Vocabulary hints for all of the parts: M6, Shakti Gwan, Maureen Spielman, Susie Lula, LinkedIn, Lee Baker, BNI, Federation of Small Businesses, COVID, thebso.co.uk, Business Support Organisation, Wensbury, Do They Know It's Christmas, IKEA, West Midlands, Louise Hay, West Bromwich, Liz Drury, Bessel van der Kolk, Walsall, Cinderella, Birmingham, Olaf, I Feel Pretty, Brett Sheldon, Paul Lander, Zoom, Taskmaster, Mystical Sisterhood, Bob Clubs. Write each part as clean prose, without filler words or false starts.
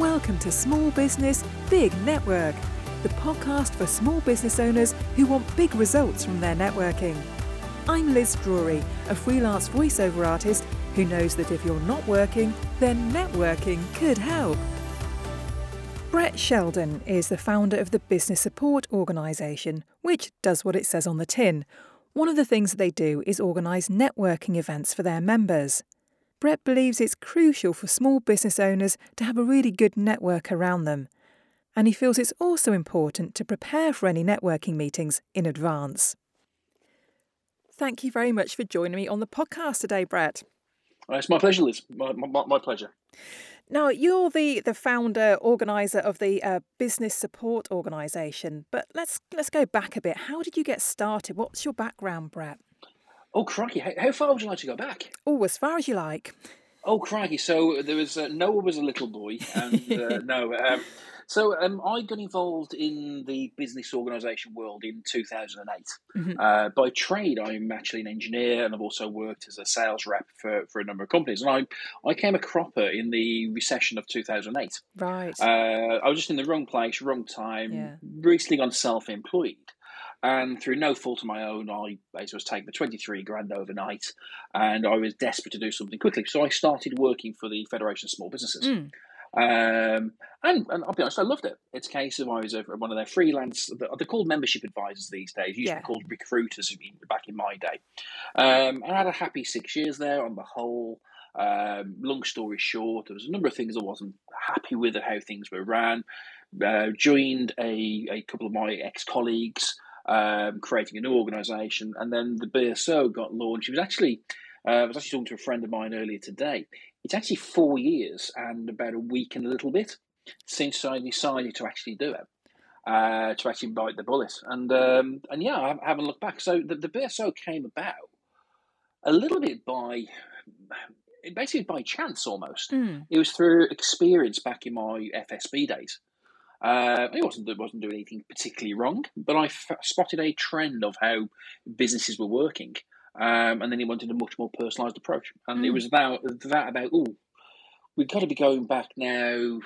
Welcome to Small Business Big Network, the podcast for small business owners who want big results from their networking. I'm Liz Drury, a freelance voiceover artist who knows that if you're not working, then networking could help. Brett Sheldon is the founder of the Business Support Organisation, which does what it says on the tin. One of the things that they do is organise networking events for their members. Brett believes it's crucial for small business owners to have a really good network around them. And he feels it's also important to prepare for any networking meetings in advance. Thank you very much for joining me on the podcast today, Brett. It's my pleasure, Liz. My pleasure. Now, you're the founder, organiser of the Business Support Organisation, but let's go back a bit. How did you get started? What's your background, Brett? Oh, crikey. How far would you like to go back? Oh, as far as you like. Oh, crikey. So there was Noah was a little boy. And So I got involved in the business organisation world in 2008. Mm-hmm. By trade, I'm actually an engineer, and I've also worked as a sales rep for a number of companies. And I came a cropper in the recession of 2008. Right. I was just in the wrong place, wrong time, recently gone self-employed. And through no fault of my own, I was taking the 23 grand overnight, and I was desperate to do something quickly. So I started working for the Federation of Small Businesses. Mm. And I'll be honest, I loved it. It's a case of I was one of their freelance, they're called membership advisors these days, used to be called recruiters back in my day. I had a happy 6 years there on the whole. Long story short, there was a number of things I wasn't happy with and how things were ran. Joined a couple of my ex-colleagues, creating a new organisation, and then the BSO got launched. It was actually, I was actually talking to a friend of mine earlier today. It's actually 4 years and about a week and a little bit since I decided to actually do it, to actually bite the bullet. And yeah, I haven't looked back. So the BSO came about a little bit by chance almost. Mm. It was through experience back in my FSB days. It wasn't doing anything particularly wrong, but I spotted a trend of how businesses were working. And then he wanted a much more personalised approach. And it was about we've got to be going back now.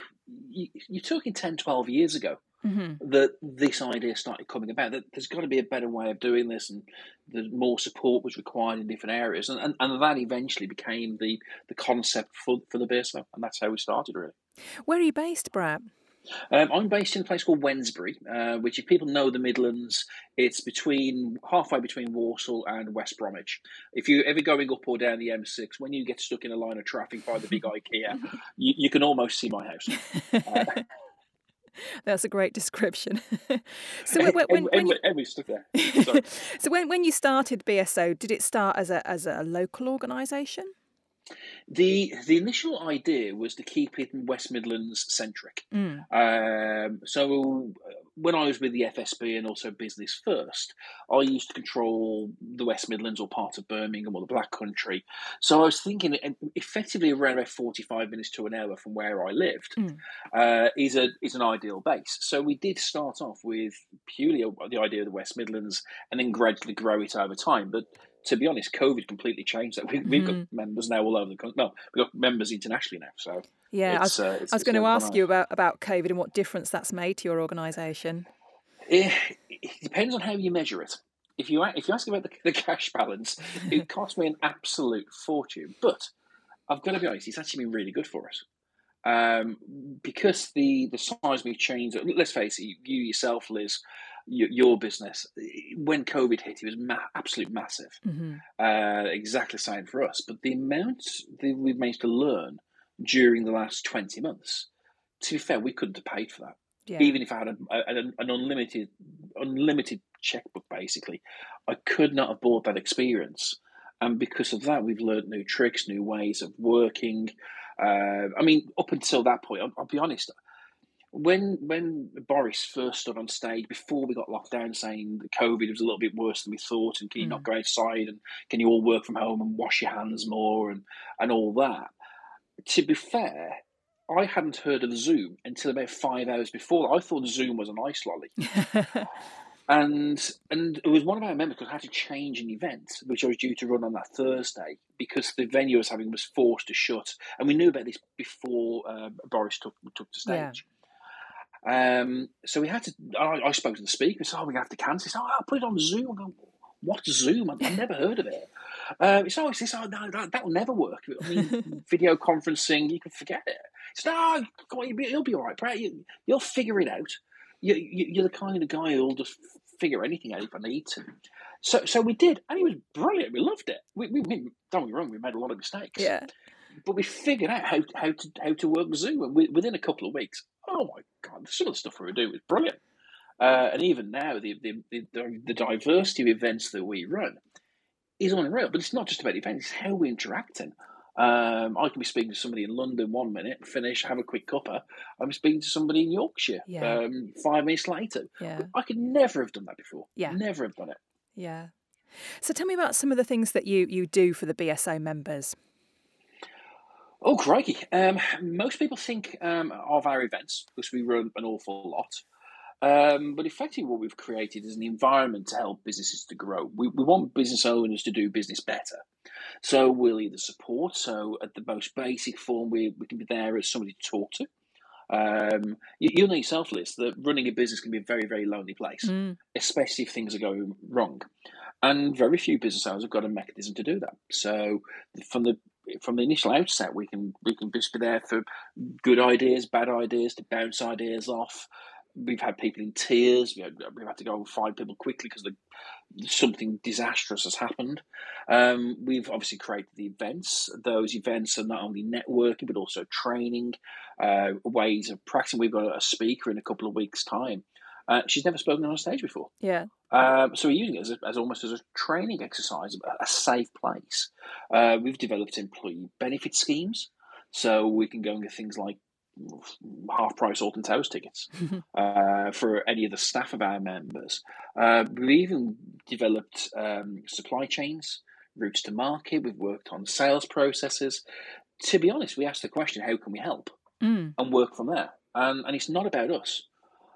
You're talking 10, 12 years ago that this idea started coming about, that there's got to be a better way of doing this and that more support was required in different areas. And that eventually became the concept for the BSO. And that's how we started, really. Where are you based, Brad? I'm based in a place called Wensbury, which if people know the Midlands, it's halfway between Walsall and West Bromwich. If you're ever going up or down the M6, when you get stuck in a line of traffic by the big IKEA, you can almost see my house. That's a great description. So when you started BSO, did it start as a local organisation? The initial idea was to keep it West Midlands centric. Mm. So when I was with the FSB and also Business First, I used to control the West Midlands or part of Birmingham or the Black Country. So I was thinking effectively around about 45 minutes to an hour from where I lived is an ideal base. So we did start off with purely the idea of the West Midlands and then gradually grow it over time. But to be honest, COVID completely changed that. We've got members now all over the country. No, we've got members internationally now. So yeah, I was going to ask you about COVID and what difference that's made to your organisation. It depends on how you measure it. If you ask about the cash balance, it cost me an absolute fortune. But I've got to be honest, it's actually been really good for us. Because the seismic change, let's face it, you yourself, Liz, your business, when COVID hit, it was absolute massive. Mm-hmm. Exactly the same for us. But the amount that we've managed to learn during the last 20 months, to be fair, we couldn't have paid for that. Yeah. Even if I had an unlimited checkbook, basically, I could not have bought that experience. And because of that, we've learned new tricks, new ways of working. Up until that point, I'll be honest, when Boris first stood on stage before we got locked down saying that COVID was a little bit worse than we thought and can you not go outside and can you all work from home and wash your hands more and all that, to be fair, I hadn't heard of Zoom until about 5 hours before. I thought Zoom was an ice lolly. And it was one of our members because I had to change an event, which I was due to run on that Thursday, because the venue I was having was forced to shut. And we knew about this before Boris took to stage. Yeah. So we had to, I spoke to the speaker, said, oh, we have to cancel. He said, oh, I'll put it on Zoom. I go, what Zoom? I've never heard of it. It's this, oh, no, that'll never work. I mean, video conferencing, you can forget it. He said, oh, come on, you'll be all right, Brett. You'll figure it out. You're the kind of guy who'll just figure anything out if I need to. So we did, and it was brilliant. We loved it. We don't get me wrong, we made a lot of mistakes. Yeah. But we figured out how to work Zoom, and within a couple of weeks, oh my God, some of the stuff we were doing was brilliant. And even now, the diversity of events that we run is unreal. But it's not just about events; it's how we interact in. I can be speaking to somebody in London one minute, finish, have a quick cuppa. I'm speaking to somebody in Yorkshire 5 minutes later. Yeah. I could never have done that before. Yeah. Never have done it. Yeah. So tell me about some of the things that you do for the BSO members. Oh, crikey. Most people think of our events because we run an awful lot. But effectively what we've created is an environment to help businesses to grow. We want business owners to do business better. So we'll either support, so at the most basic form, we can be there as somebody to talk to. You know yourself, Liz, that running a business can be a very, very lonely place, especially if things are going wrong. And very few business owners have got a mechanism to do that. So from the initial outset, we can just be there for good ideas, bad ideas, to bounce ideas off. We've had people in tears. We've had to go and find people quickly because something disastrous has happened. We've obviously created the events. Those events are not only networking, but also training, ways of practicing. We've got a speaker in a couple of weeks' time. She's never spoken on a stage before. Yeah. So we're using it as almost as a training exercise, a safe place. We've developed employee benefit schemes. So we can go and get things like half-price Alton Towers tickets for any of the staff of our members. We even developed supply chains, routes to market. We've worked on sales processes. To be honest, we asked the question, how can we help? And work from there. And it's not about us.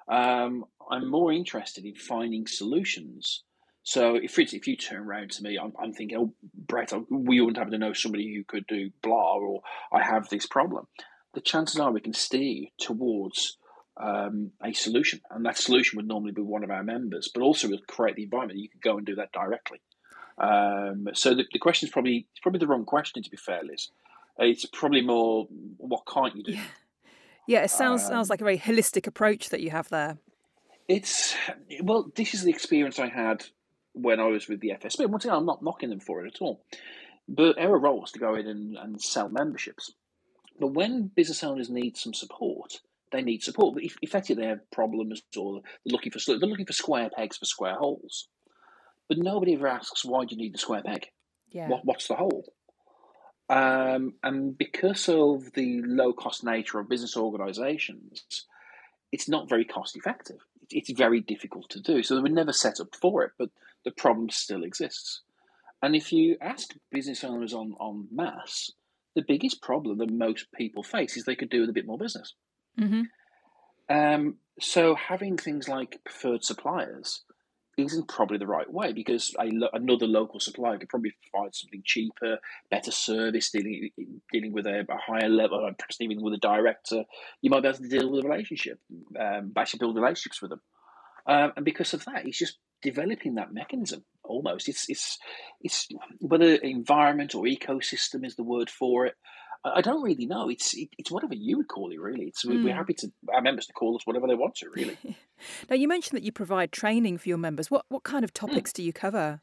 I'm more interested in finding solutions. So if you turn around to me, I'm thinking, oh, Brett, we wouldn't happen to know somebody who could do blah, or I have this problem. The chances are we can steer towards a solution, and that solution would normally be one of our members, but also we'll create the environment. You could go and do that directly. So the question is probably the wrong question, to be fair, Liz. It's probably more, what can't you do? Yeah, it sounds like a very holistic approach that you have there. Well, this is the experience I had when I was with the FSB. Once again, I'm not knocking them for it at all, but our role is to go in and sell memberships. But when business owners need some support, they need support. But effectively, they have problems, or they're looking for square pegs for square holes. But nobody ever asks, why do you need the square peg? Yeah. What's the hole? And because of the low-cost nature of business organisations, it's not very cost-effective. It's very difficult to do. So they were never set up for it, but the problem still exists. And if you ask business owners en masse, the biggest problem that most people face is they could do with a bit more business. Mm-hmm. So having things like preferred suppliers isn't probably the right way, because another local supplier could probably provide something cheaper, better service, dealing with a higher level, perhaps even with a director. You might be able to deal with a relationship, actually build relationships with them. And because of that, it's just developing that mechanism. Almost, it's whether environment or ecosystem is the word for it. I don't really know. It's whatever you would call it, really. We're happy to our members to call us whatever they want to, really. Now, you mentioned that you provide training for your members. What kind of topics do you cover?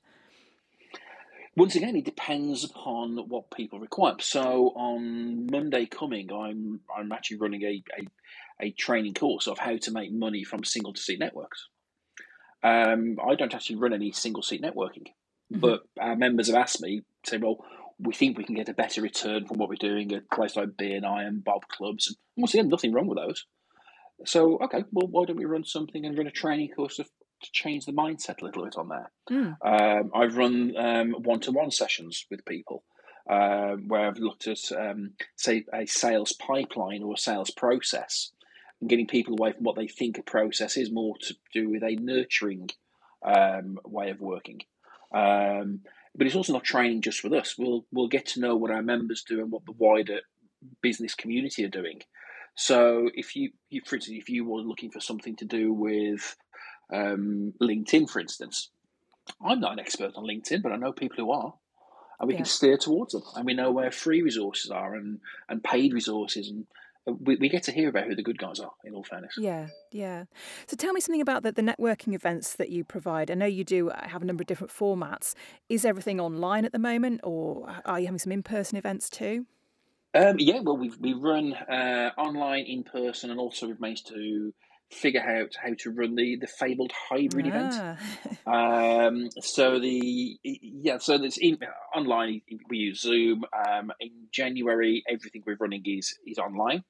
Once again, it depends upon what people require. So on Monday coming, I'm actually running a training course of how to make money from single to seat networks. I don't actually run any single-seat networking, but our members have asked me, say, well, we think we can get a better return from what we're doing at places like BNI and Bob Clubs. And once again, nothing wrong with those. So, okay, well, why don't we run something and run a training course to change the mindset a little bit on there? I've run one-to-one sessions with people where I've looked at, say, a sales pipeline or a sales process, and getting people away from what they think a process is, more to do with a nurturing way of working. But it's also not training just with us. We'll get to know what our members do and what the wider business community are doing. So if you for instance, if you were looking for something to do with LinkedIn, for instance, I'm not an expert on LinkedIn, but I know people who are, and we can steer towards them. And we know where free resources are and paid resources, and we get to hear about who the good guys are, in all fairness. Yeah, yeah. So tell me something about the networking events that you provide. I know you do have a number of different formats. Is everything online at the moment, or are you having some in-person events too? Yeah, well, we've run online, in-person, and also we've managed to figure out how to run the fabled hybrid event. So that's online. We use Zoom. In January, everything we're running is online.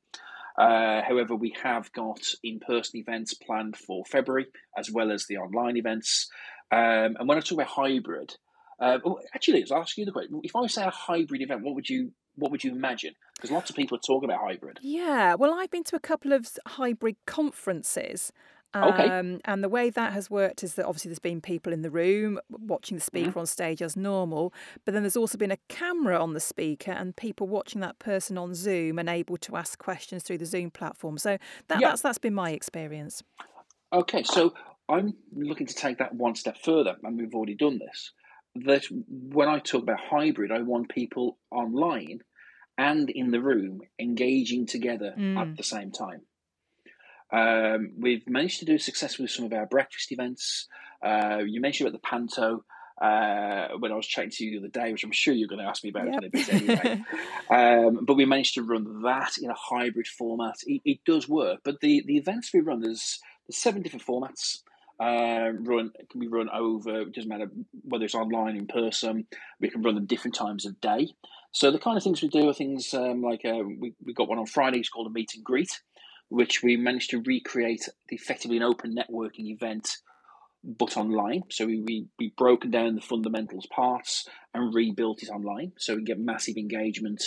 However, we have got in-person events planned for February, as well as the online events. And when I talk about hybrid, actually, I'll ask you the question. If I say a hybrid event, what would you imagine? Because lots of people are talking about hybrid. Yeah, well, I've been to a couple of hybrid conferences. Okay. And the way that has worked is that obviously there's been people in the room watching the speaker on stage as normal, but then there's also been a camera on the speaker and people watching that person on Zoom and able to ask questions through the Zoom platform. So that's been my experience. Okay, so I'm looking to take that one step further, and we've already done this. That when I talk about hybrid, I want people online and in the room engaging together at the same time. We've managed to do success with some of our breakfast events. You mentioned about the Panto when I was chatting to you the other day, which I'm sure you're going to ask me about in a bit anyway. But we managed to run that in a hybrid format. It does work, but the events we run, there's 7 different formats. Can be run over. It doesn't matter whether it's online, in person. We can run them different times of day. So the kind of things we do are things we got one on Friday. It's called a meet and greet, which we managed to recreate effectively an open networking event, but online. So we broken down the fundamentals parts and rebuilt it online. So we get massive engagement.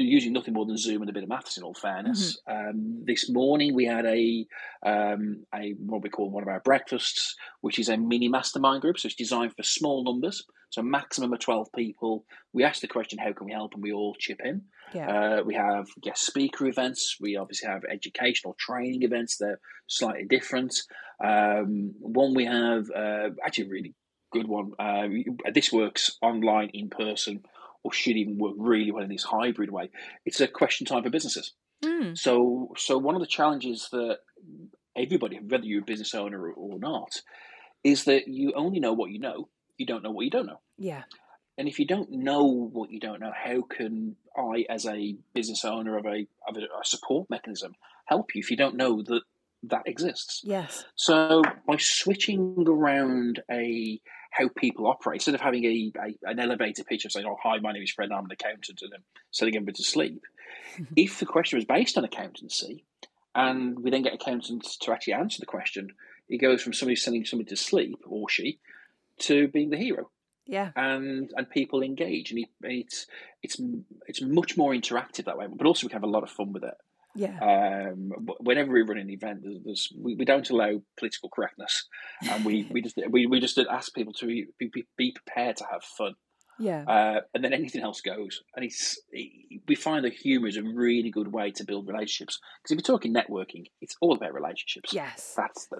Using nothing more than Zoom and a bit of maths, in all fairness. This morning we had a what we call one of our breakfasts, which is a mini mastermind group. So it's designed for small numbers, so maximum of 12 people. We asked the question, how can we help? And we all chip in. We have guest speaker events. We obviously have educational training events. They're slightly different. One we have, actually a really good one. This works online, in person, or should even work really well in this hybrid way. It's a question time for businesses. So one of the challenges that everybody, whether you're a business owner or not, is that you only know what you know. You don't know what you don't know. Yeah. And if you don't know what you don't know, how can I, as a business owner of a support mechanism, help you if you don't know that exists? Yes. So by switching around how people operate, instead of having an elevator pitch of saying, oh, hi, my name is Fred, I'm an accountant, and then setting everybody to sleep. If the question was based on accountancy, and we then get accountants to actually answer the question, it goes from somebody sending somebody to sleep, or she, to being the hero. Yeah. And people engage, and it's much more interactive that way, but also we can have a lot of fun with it. Yeah. Whenever we run an event, we don't allow political correctness, and we just ask people to be prepared to have fun. Yeah. And then anything else goes, and we find that humour is a really good way to build relationships. Because if you're talking networking, it's all about relationships. Yes. That's the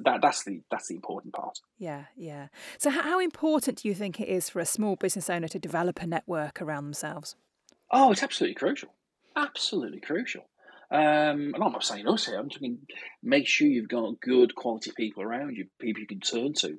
important part. Yeah, yeah. So how important do you think it is for a small business owner to develop a network around themselves? Oh, it's absolutely crucial. Absolutely crucial. And I'm not saying us here, I'm talking make sure you've got good quality people around you, people you can turn to.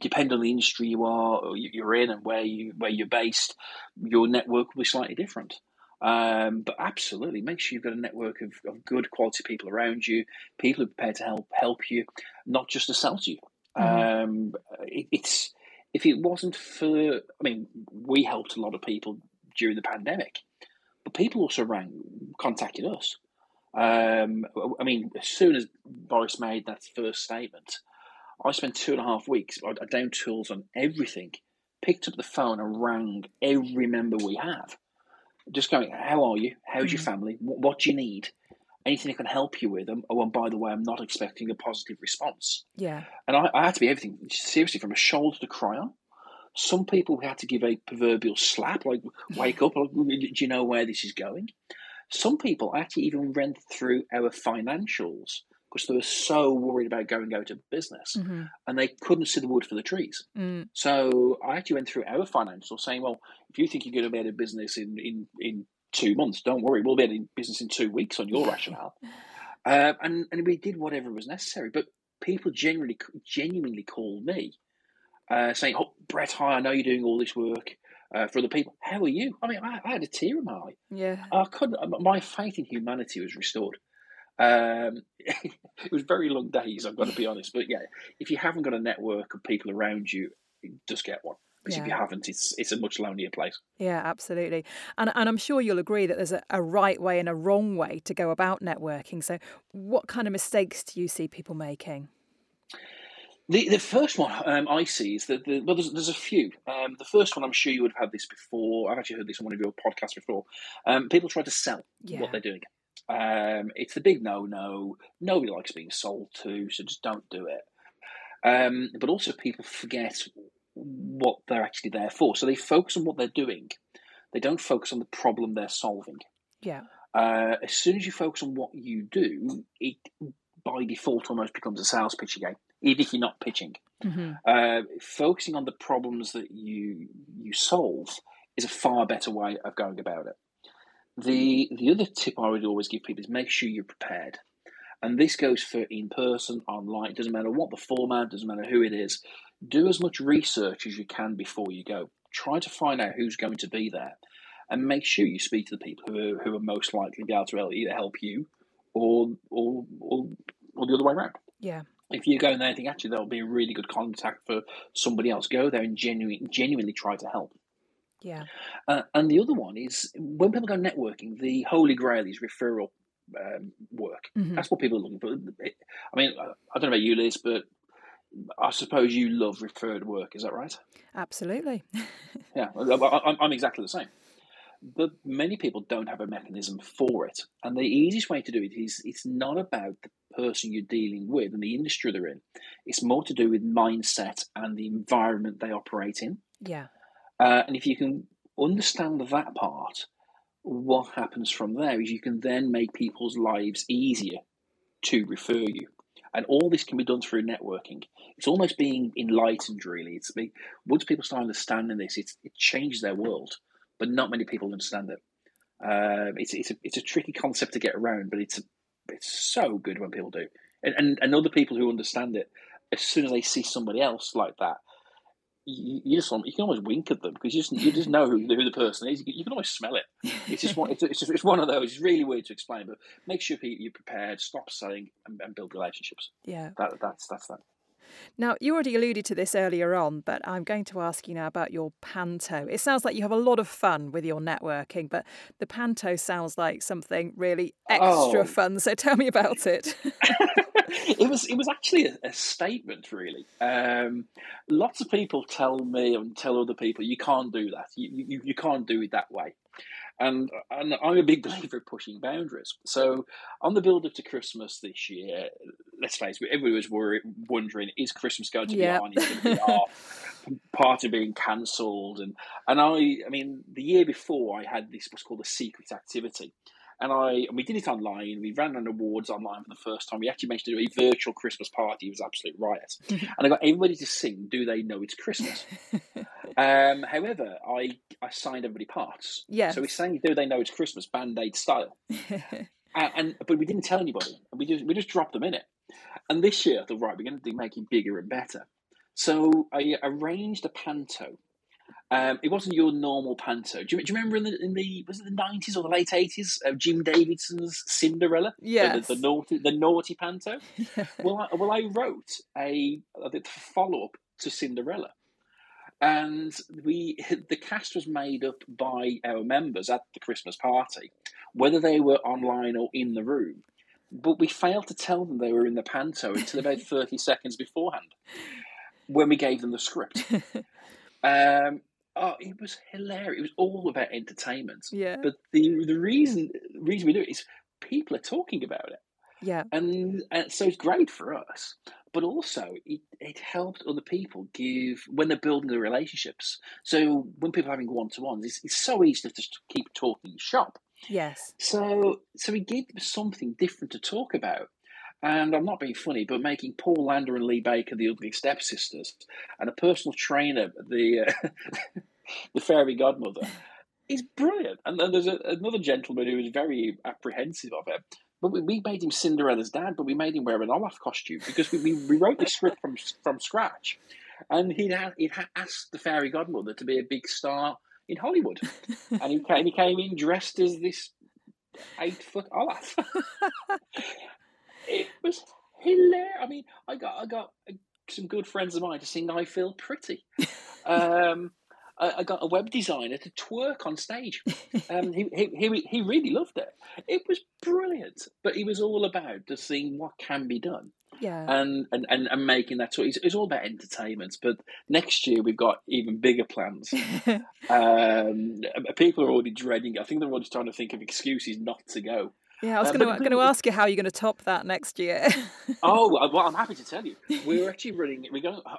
Depending on the industry you are, or you're in, and where you're based, your network will be slightly different. But absolutely, make sure you've got a network of good quality people around you, people who are prepared to help you, not just to sell to you. If it wasn't for, we helped a lot of people during the pandemic. People also contacted us. As soon as Boris made that first statement, I spent 2.5 weeks. I down tools on everything, picked up the phone and rang every member we have, just going, how are you? How's your family? What do you need? anything I can help you with. Oh, and by the way, I'm not expecting a positive response. Yeah. And I had to be everything, seriously, from a shoulder to cry on. Some people we had to give a proverbial slap, like, wake up, like, do you know where this is going? Some people actually even ran through our financials because they were so worried about going out of business and they couldn't see the wood for the trees. So I actually went through our financials saying, well, if you think you're going to be out of business in 2 months, don't worry, we'll be out of business in 2 weeks on your rationale. And we did whatever was necessary. But people genuinely called me saying, oh, Brett, hi, I know you're doing all this work for other people. How are you? I mean, I had a tear in my eye. Yeah. I couldn't, my faith in humanity was restored. It was very long days, I've got to be honest. But yeah, if you haven't got a network of people around you, just get one. Because if you haven't, it's a much lonelier place. Yeah, absolutely. And I'm sure you'll agree that there's a right way and a wrong way to go about networking. So what kind of mistakes do you see people making? The first one I see is that there's a few. The first one, I'm sure you would have had this before. I've actually heard this on one of your podcasts before. People try to sell what they're doing. It's the big no-no. Nobody likes being sold to, so just don't do it. But also people forget what they're actually there for. So they focus on what they're doing. They don't focus on the problem they're solving. Yeah. As soon as you focus on what you do, it by default almost becomes a sales pitch again, even if you're not pitching. Focusing on the problems that you solve is a far better way of going about it. The other tip I would always give people is make sure you're prepared. And this goes for in person, online, it doesn't matter what the format, doesn't matter who it is. Do as much research as you can before you go. Try to find out who's going to be there and make sure you speak to the people who are most likely to be able to either help you or the other way around. Yeah. If you go in there and think, actually, that'll be a really good contact for somebody else, go there and genuinely try to help. Yeah. And the other one is when people go networking, the holy grail is referral work. That's what people are looking for. I mean, I don't know about you, Liz, but I suppose you love referred work. Is that right? Absolutely. Yeah. I'm exactly the same. But many people don't have a mechanism for it. And the easiest way to do it is it's not about the person you're dealing with and the industry they're in. It's more to do with mindset and the environment they operate in. Yeah. And if you can understand that part, what happens from there is you can then make people's lives easier to refer you. And all this can be done through networking. It's almost being enlightened, really. Once people start understanding this, it changes their world. But not many people understand it. It's a tricky concept to get around, but it's so good when people do. And other people who understand it, as soon as they see somebody else like that, you can almost wink at them because you just know who the person is. You can always smell it. It's one of those. It's really weird to explain, but make sure you're prepared. Stop selling and build relationships. Yeah, that's that. Now, you already alluded to this earlier on, but I'm going to ask you now about your panto. It sounds like you have a lot of fun with your networking, but the panto sounds like something really extra fun. So tell me about it. It was actually a statement, really. Lots of people tell me and tell other people, you can't do that. You can't do it that way. And I'm a big believer of pushing boundaries. So on the build-up to Christmas this year, let's face it, everybody was wondering, is Christmas going to be on? Is it going to be off? Party being cancelled. And I mean, the year before, I had this what's called a secret activity. And we did it online. We ran an awards online for the first time. We actually managed to do a virtual Christmas party. It was absolute riot. And I got everybody to sing, Do They Know It's Christmas? However, I signed everybody parts. Yes. So we sang Do They Know It's Christmas, Band Aid style. But we didn't tell anybody. We just dropped them in it. And this year, I thought, right, we're going to make it bigger and better. So I arranged a panto. It wasn't your normal panto. Do you remember was it the 90s or the late 80s? Jim Davidson's Cinderella. Yes. The naughty panto. Well, I wrote a follow up to Cinderella, and the cast was made up by our members at the Christmas party, whether they were online or in the room. But we failed to tell them they were in the panto until about 30 seconds beforehand, when we gave them the script. It was hilarious. It was all about entertainment. Yeah. But the reason we do it is people are talking about it. Yeah. And so it's great for us, but also it helps other people give when they're building their relationships. So when people are having one-to-ones, it's so easy to just keep talking shop. Yes. So we give them something different to talk about. And I'm not being funny, but making Paul Lander and Lee Baker the ugly stepsisters and a personal trainer, the fairy godmother, is brilliant. And then there's another gentleman who is very apprehensive of it. But we made him Cinderella's dad, but we made him wear an Olaf costume because we wrote the script from scratch. And he'd asked the fairy godmother to be a big star in Hollywood. And he came in dressed as this 8-foot Olaf. It was hilarious. I mean, I got some good friends of mine to sing I Feel Pretty. I got a web designer to twerk on stage. He really loved it. It was brilliant. But he was all about just seeing what can be done. Yeah. And making that. So it's all about entertainment. But next year we've got even bigger plans. People are already dreading. I think they're already trying to think of excuses not to go. Yeah, I was going to ask you how you're going to top that next year. Well, I'm happy to tell you. We're actually running.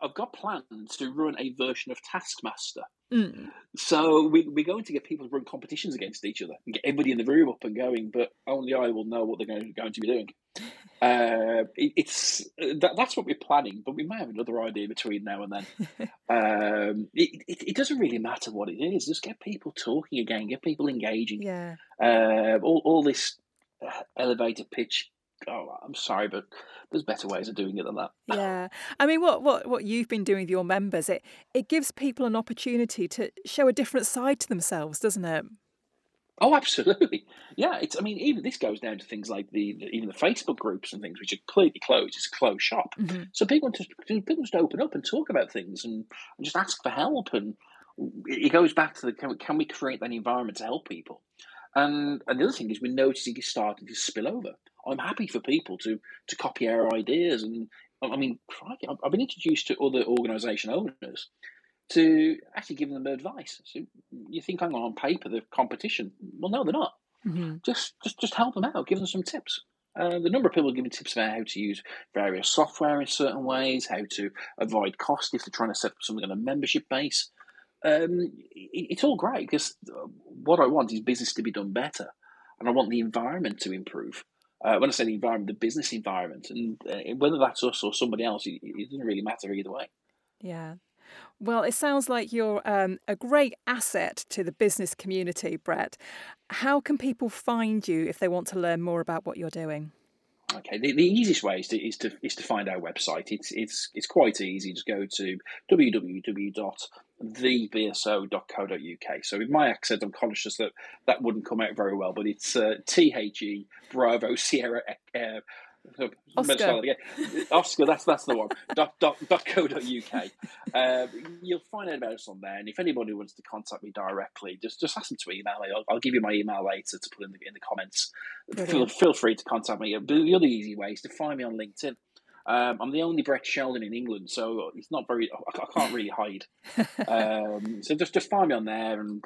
I've got plans to run a version of Taskmaster. Mm. So we're going to get people to run competitions against each other and get everybody in the room up and going. But only I will know what they're going to be doing. That's what we're planning. But we may have another idea between now and then. It doesn't really matter what it is. Just get people talking again. Get people engaging. Yeah. All this. Elevator pitch. Oh, I'm sorry, but there's better ways of doing it than that. Yeah, I mean, what you've been doing with your members, it gives people an opportunity to show a different side to themselves, doesn't it? Oh, absolutely. Yeah, even this goes down to things like the Facebook groups and things, which are completely closed. It's a closed shop, mm-hmm. So people just open up and talk about things and just ask for help. And it goes back to can we create that environment to help people? And another thing is we're noticing it's starting to spill over. I'm happy for people to copy our ideas. And I mean, crikey, I've been introduced to other organisation owners to actually give them advice. So you think, hang on paper, the competition. Well, no, they're not. Mm-hmm. Just help them out. Give them some tips. The number of people giving tips about how to use various software in certain ways, how to avoid cost if they're trying to set up something on a membership base. It's all great because what I want is business to be done better, and I want the environment to improve. When I say the environment, the business environment, and whether that's us or somebody else, it doesn't really matter either way. Yeah. Well, it sounds like you're a great asset to the business community, Brett. How can people find you if they want to learn more about what you're doing? Okay, the easiest way is to find our website. It's quite easy. Just go to www.thebso.co.uk. So with my accent, I'm conscious that wouldn't come out very well, but it's THE Bravo Sierra Oscar. Oscar, that's the one. .co.uk. You'll find out about us on there, and if anybody wants to contact me directly, just ask them to email me. I'll give you my email later to put in the comments. Feel free to contact me. The other easy way is to find me on LinkedIn. I'm the only Brett Sheldon in England, so it's not very. I can't really hide. So just find me on there and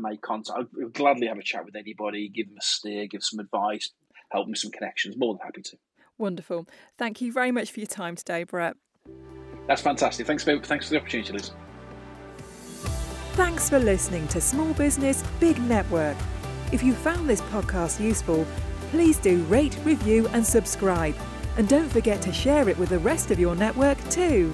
make contact. I'll gladly have a chat with anybody, give them a steer, give some advice, help them with some connections. More than happy to. Wonderful. Thank you very much for your time today, Brett. That's fantastic. Thanks for the opportunity, Liz. Thanks for listening to Small Business Big Network. If you found this podcast useful, please do rate, review and subscribe. And don't forget to share it with the rest of your network too.